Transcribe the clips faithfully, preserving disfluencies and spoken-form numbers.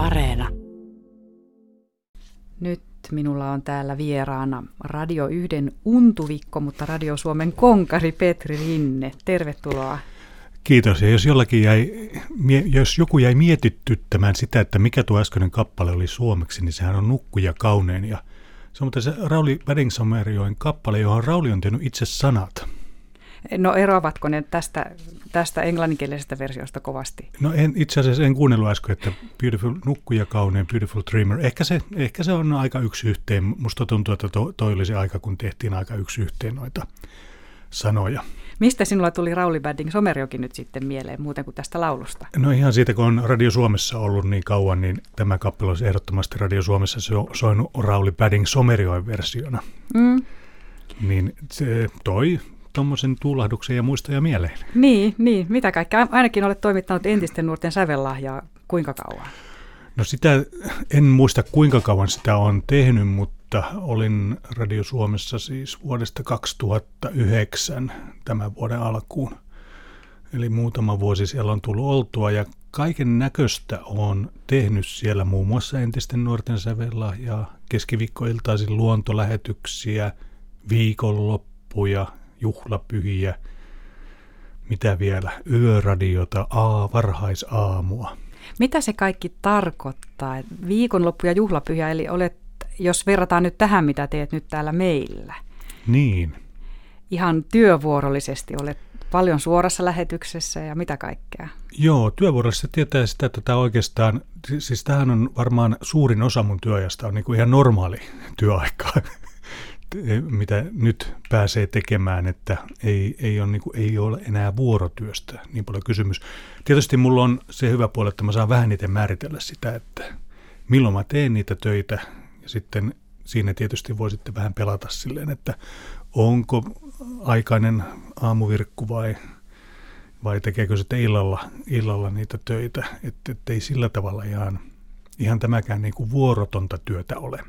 Areena. Nyt minulla on täällä vieraana Radio yhden untuvikko, mutta Radio Suomen konkari Petri Rinne. Tervetuloa. Kiitos. Ja jos, jollakin jäi, jos joku jäi mietityttämään sitä, että mikä tuo äskeinen kappale oli suomeksi, niin sehän on Nukkuja kaunein. Ja se on mutta se Rauli Badding Somerjoen kappale, johon Rauli on tehnyt itse sanat. No eroavatko ne tästä, tästä englanninkielisestä versiosta kovasti? No en, itse asiassa en kuunnellut äsken, että Beautiful Nukkuja kaunein, Beautiful dreamer. Ehkä se, ehkä se on aika yksi yhteen. Musta tuntuu, että to, toi oli se aika, kun tehtiin aika yksi yhteen noita sanoja. Mistä sinulla tuli Rauli Badding Somerjoki nyt sitten mieleen muuten kuin tästä laulusta? No ihan siitä, kun on Radio Suomessa ollut niin kauan, niin tämä kappale olisi ehdottomasti Radio Suomessa soinut Rauli Badding Somerjoen versiona. Mm. Niin se toi tuommoisen tuulahduksen ja muistoja mieleen. Niin, niin, mitä kaikkea. Ainakin olet toimittanut Entisten nuorten sävellahjaa kuinka kauan? No sitä en muista kuinka kauan sitä on tehnyt, mutta olin Radio Suomessa siis vuodesta kaksituhattayhdeksän tämän vuoden alkuun. Eli muutama vuosi siellä on tullut oltua ja kaiken näköistä on tehnyt siellä muun muassa Entisten nuorten sävellahjaa, keskiviikkoiltaisin luontolähetyksiä, viikonloppuja, juhlapyhiä, mitä vielä, yöradiota, aa, varhaisaamua. Mitä se kaikki tarkoittaa? Viikonloppu ja juhlapyhä, eli olet, jos verrataan nyt tähän, mitä teet nyt täällä meillä. Niin. Ihan työvuorollisesti olet paljon suorassa lähetyksessä ja mitä kaikkea? Joo, työvuorossa tietää sitä, että tämä oikeastaan, siis tämähän on varmaan suurin osa mun työajasta, on niin kuin ihan normaali työaika, mitä nyt pääsee tekemään, että ei, ei, ole, niin kuin, ei ole enää vuorotyöstä niin paljon kysymys. Tietysti mulla on se hyvä puoli, että mä saan vähän itse määritellä sitä, että milloin mä teen niitä töitä ja sitten siinä tietysti voi sitten vähän pelata silleen, että onko aikainen aamuvirkku vai, vai tekeekö sitten illalla, illalla niitä töitä, että et ei sillä tavalla ihan, ihan tämäkään niin kuin vuorotonta työtä ole.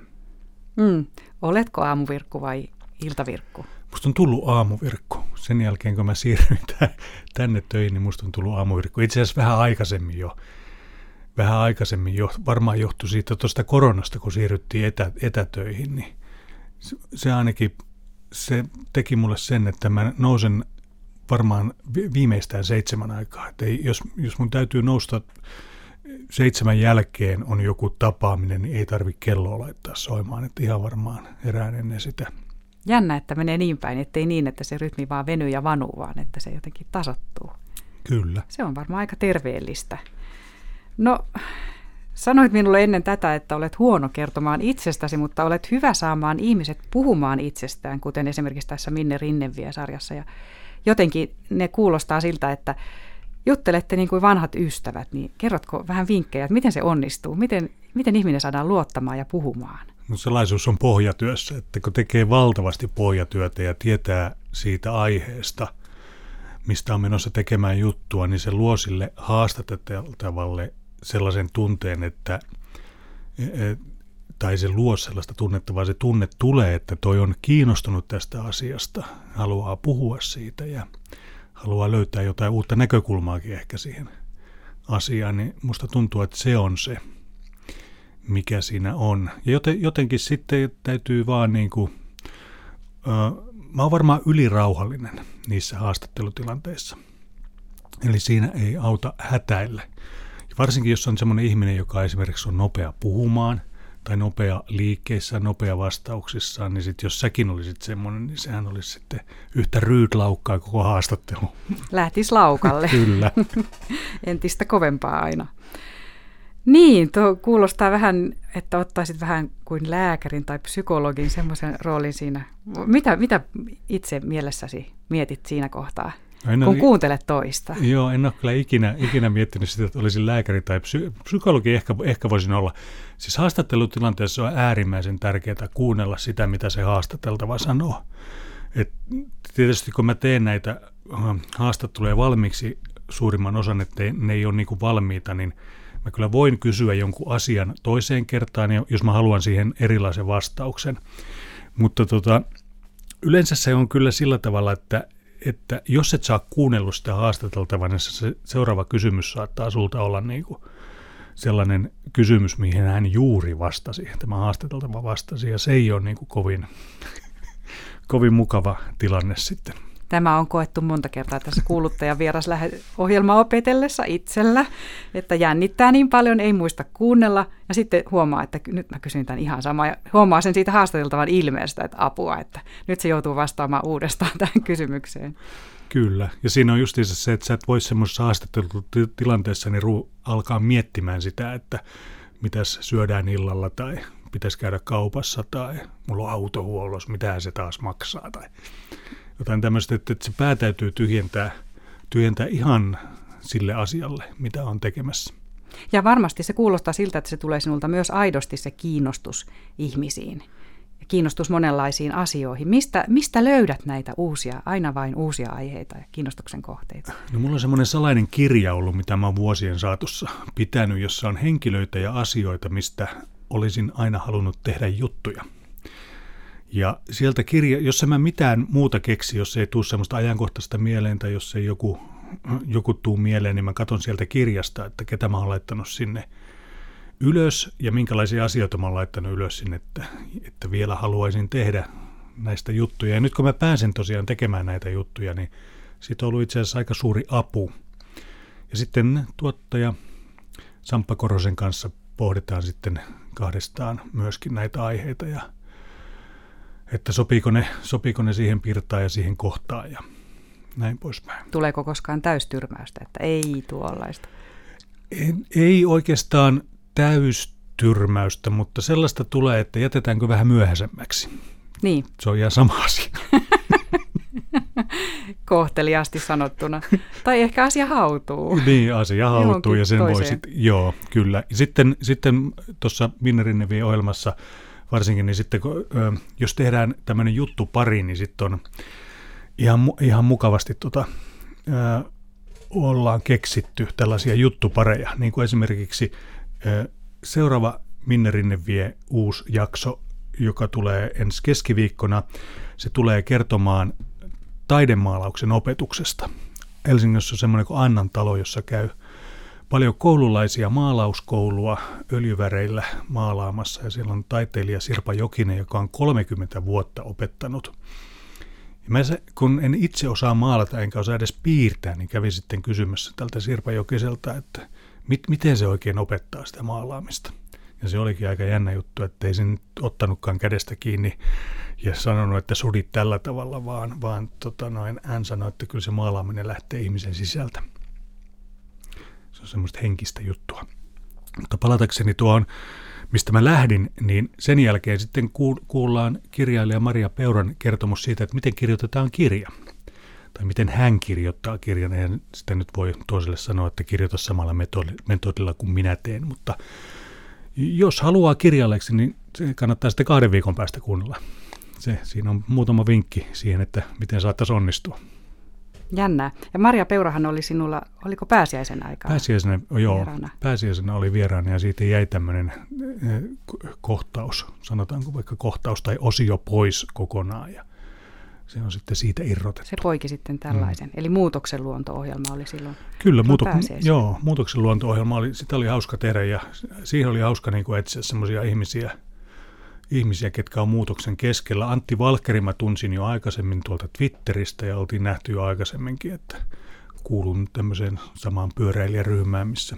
Mm. Oletko aamuvirkku vai iltavirkku? Musta on tullut aamuvirkku. Sen jälkeen, kun mä siirryin tänne töihin, niin musta on tullut aamuvirkku. Itse asiassa vähän aikaisemmin jo. Vähän aikaisemmin jo. Varmaan johtui siitä tuosta koronasta, kun siirryttiin etä, etätöihin. Niin se, se ainakin se teki mulle sen, että mä nousen varmaan viimeistään seitsemän aikaa. Et ei, jos, jos mun täytyy nousta seitsemän jälkeen on joku tapaaminen, niin ei tarvitse kelloa laittaa soimaan, että ihan varmaan herään ennen sitä. Jännä, että menee niin päin, ettei niin, että se rytmi vaan venyy ja vanuu, vaan että se jotenkin tasoittuu. Kyllä. Se on varmaan aika terveellistä. No, sanoit minulle ennen tätä, että olet huono kertomaan itsestäsi, mutta olet hyvä saamaan ihmiset puhumaan itsestään, kuten esimerkiksi tässä Minne Rinne vie -sarjassa. Ja jotenkin ne kuulostaa siltä, että juttelette niin kuin vanhat ystävät, niin kerrotko vähän vinkkejä, että miten se onnistuu? Miten, miten ihminen saadaan luottamaan ja puhumaan? No salaisuus on pohjatyössä, että kun tekee valtavasti pohjatyötä ja tietää siitä aiheesta, mistä on menossa tekemään juttua, niin se luo sille haastateltavalle sellaisen tunteen, että, tai se luo sellaista tunnetta, vaan se tunne tulee, että toi on kiinnostunut tästä asiasta, haluaa puhua siitä ja haluaa löytää jotain uutta näkökulmaakin ehkä siihen asiaan, niin musta tuntuu, että se on se, mikä siinä on. Ja jotenkin sitten täytyy vaan niin kuin, äh, mä oon varmaan ylirauhallinen niissä haastattelutilanteissa. Eli siinä ei auta hätäillä. Ja varsinkin jos on semmoinen ihminen, joka esimerkiksi on nopea puhumaan tai nopea liikkeissä, nopea vastauksissaan, niin sit jos säkin olisit semmoinen, niin sehän olisi sitten yhtä ryydlaukkaa koko haastattelu. Lähtisi laukalle. Kyllä. Entistä kovempaa aina. Niin, tuo kuulostaa vähän, että ottaisit vähän kuin lääkärin tai psykologin semmoisen roolin siinä. Mitä, mitä itse mielessäsi mietit siinä kohtaa, en kun ole, kuuntelet toista? Joo, en ole kyllä ikinä, ikinä miettinyt sitä, että olisin lääkäri tai psy, psykologi, ehkä, ehkä voisin olla. Siis haastattelutilanteessa on äärimmäisen tärkeää kuunnella sitä, mitä se haastateltava sanoo. Et tietysti kun mä teen näitä haastatteluja valmiiksi suurimman osan, että ne ei ole niin kuin valmiita, niin mä kyllä voin kysyä jonkun asian toiseen kertaan, jos mä haluan siihen erilaisen vastauksen. Mutta tota, yleensä se on kyllä sillä tavalla, että, että jos et saa kuunnellut sitä haastateltavaa, niin se seuraava kysymys saattaa sulta olla niin kuin sellainen kysymys, mihin hän juuri vastasi, tämä haastateltava vastasi, ja se ei ole niin kuin kovin, kovin mukava tilanne sitten. Tämä on koettu monta kertaa tässä kuuluttajan vieras ohjelmaa opetellessa itsellä, että jännittää niin paljon, ei muista kuunnella, ja sitten huomaa, että nyt mä kysyn tämän ihan samaa, ja huomaa sen siitä haastateltavan ilmeestä, että apua, että nyt se joutuu vastaamaan uudestaan tähän kysymykseen. Kyllä, ja siinä on justiinsa se, että sä et voi semmoisessa haastattelutilanteessa niin ru- alkaa miettimään sitä, että mitäs syödään illalla tai pitäisi käydä kaupassa tai mulla on autohuollos, mitähän se taas maksaa tai jotain tämmöistä, että, että se pää täytyy tyhjentää, tyhjentää ihan sille asialle, mitä on tekemässä. Ja varmasti se kuulostaa siltä, että se tulee sinulta myös aidosti se kiinnostus ihmisiin. Kiinnostus monenlaisiin asioihin. Mistä, mistä löydät näitä uusia, aina vain uusia aiheita ja kiinnostuksen kohteita? No mulla on semmoinen salainen kirja ollut, mitä mä oon vuosien saatossa pitänyt, jossa on henkilöitä ja asioita, mistä olisin aina halunnut tehdä juttuja. Ja sieltä kirja, jos en mä mitään muuta keksi, jos ei tule semmoista ajankohtaista mieleen tai jos ei joku, joku tuu mieleen, niin mä katson sieltä kirjasta, että ketä mä oon laittanut sinne ylös ja minkälaisia asioita mä oon laittanut ylös sinne, että, että vielä haluaisin tehdä näistä juttuja. Ja nyt kun mä pääsen tosiaan tekemään näitä juttuja, niin siitä on ollut itse asiassa aika suuri apu. Ja sitten tuottaja Samppa Korosen kanssa pohditaan sitten kahdestaan myöskin näitä aiheita ja että sopiiko ne, sopiiko ne siihen pirtaan ja siihen kohtaan ja näin poispäin. Tuleeko koskaan täystyrmäystä, että ei tuollaista? Ei, ei oikeastaan täystyrmäystä, mutta sellaista tulee, että jätetäänkö vähän myöhäisemmäksi. Niin. Se on ihan sama asia. Kohteliaasti sanottuna. Tai ehkä asia hautuu. Niin, asia hautuu ja sen voi sitten, joo, kyllä. Sitten, sitten tuossa Minne Rinne vie -ohjelmassa varsinkin, niin sitten kun, jos tehdään tämmöinen juttu pari, niin sitten on ihan, ihan mukavasti tota, ö, ollaan keksitty tällaisia juttupareja. Niin kuin esimerkiksi ö, seuraava Minne Rinne vie -uusi jakso, joka tulee ensi keskiviikkona, se tulee kertomaan taidemaalauksen opetuksesta. Helsingissä on semmoinen kuin Annan talo, jossa käy paljon koululaisia maalauskoulua öljyväreillä maalaamassa, ja siellä on taiteilija Sirpa Jokinen, joka on kolmekymmentä vuotta opettanut. Ja mä se, kun en itse osaa maalata enkä osaa edes piirtää, niin kävin sitten kysymässä tältä Sirpa Jokiselta, että mit, miten se oikein opettaa sitä maalaamista. Ja se olikin aika jännä juttu, että ei sen ottanutkaan kädestä kiinni ja sanonut, että sudit tällä tavalla, vaan, vaan tota noin, hän sanoi, että kyllä se maalaaminen lähtee ihmisen sisältä. Se on semmoista henkistä juttua. Mutta palatakseni tuohon, mistä mä lähdin, niin sen jälkeen sitten kuullaan kirjailija Maria Peuran kertomus siitä, että miten kirjoitetaan kirja. Tai miten hän kirjoittaa kirjan. Eihän sitä nyt voi toiselle sanoa, että kirjoita samalla metodilla kuin minä teen. Mutta jos haluaa kirjalleeksi, niin se kannattaa sitten kahden viikon päästä kuunnella. Se, siinä on muutama vinkki siihen, että miten saattaisi onnistua. Jännää. Ja Maria Peurahan oli sinulla, oliko pääsiäisen aikaa? Pääsiäisenä, joo, vieraana. Pääsiäisenä oli vieraana ja siitä jäi tämmöinen kohtaus, sanotaanko vaikka kohtaus tai osio pois kokonaan ja se on sitten siitä irrotettu. Se poiki sitten tällaisen, mm. eli Muutoksen luonto-ohjelma oli silloin. Kyllä, muutok- joo, Muutoksen luonto-ohjelma oli, sitä oli hauska tehdä ja siihen oli hauska niin kuin etsiä semmoisia ihmisiä, ihmisiä, ketkä on muutoksen keskellä. Antti Valkeri mä tunsin jo aikaisemmin tuolta Twitteristä ja oltiin nähty jo aikaisemminkin, että kuulun tämmöiseen samaan pyöräilijäryhmään, missä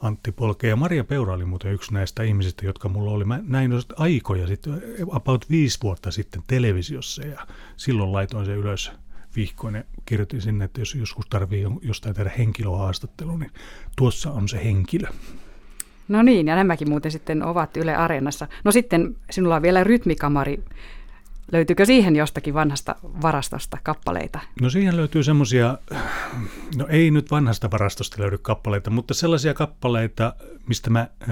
Antti Polke ja Maria Peura oli muuten yksi näistä ihmisistä, jotka mulla oli. Mä näin aikoja sitten, about viisi vuotta sitten televisiossa ja silloin laitoin se ylös vihkoin ja kirjoitin sinne, että jos joskus tarvii jostain tehdä henkilöhaastattelu, niin tuossa on se henkilö. No niin, ja nämäkin muuten sitten ovat Yle Areenassa. No sitten sinulla on vielä rytmikamari. Löytyykö siihen jostakin vanhasta varastosta kappaleita? No siihen löytyy semmoisia, no ei nyt vanhasta varastosta löydy kappaleita, mutta sellaisia kappaleita, mistä mä ö,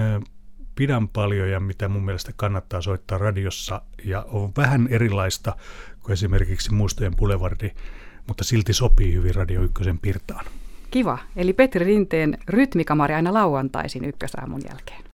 pidän paljon ja mitä mun mielestä kannattaa soittaa radiossa. Ja on vähän erilaista kuin esimerkiksi Muistojen Bulevardi, mutta silti sopii hyvin Radio Ykkösen pirtaan. Kiva. Eli Petri Rinteen rytmikamari aina lauantaisin ykkösaamun jälkeen.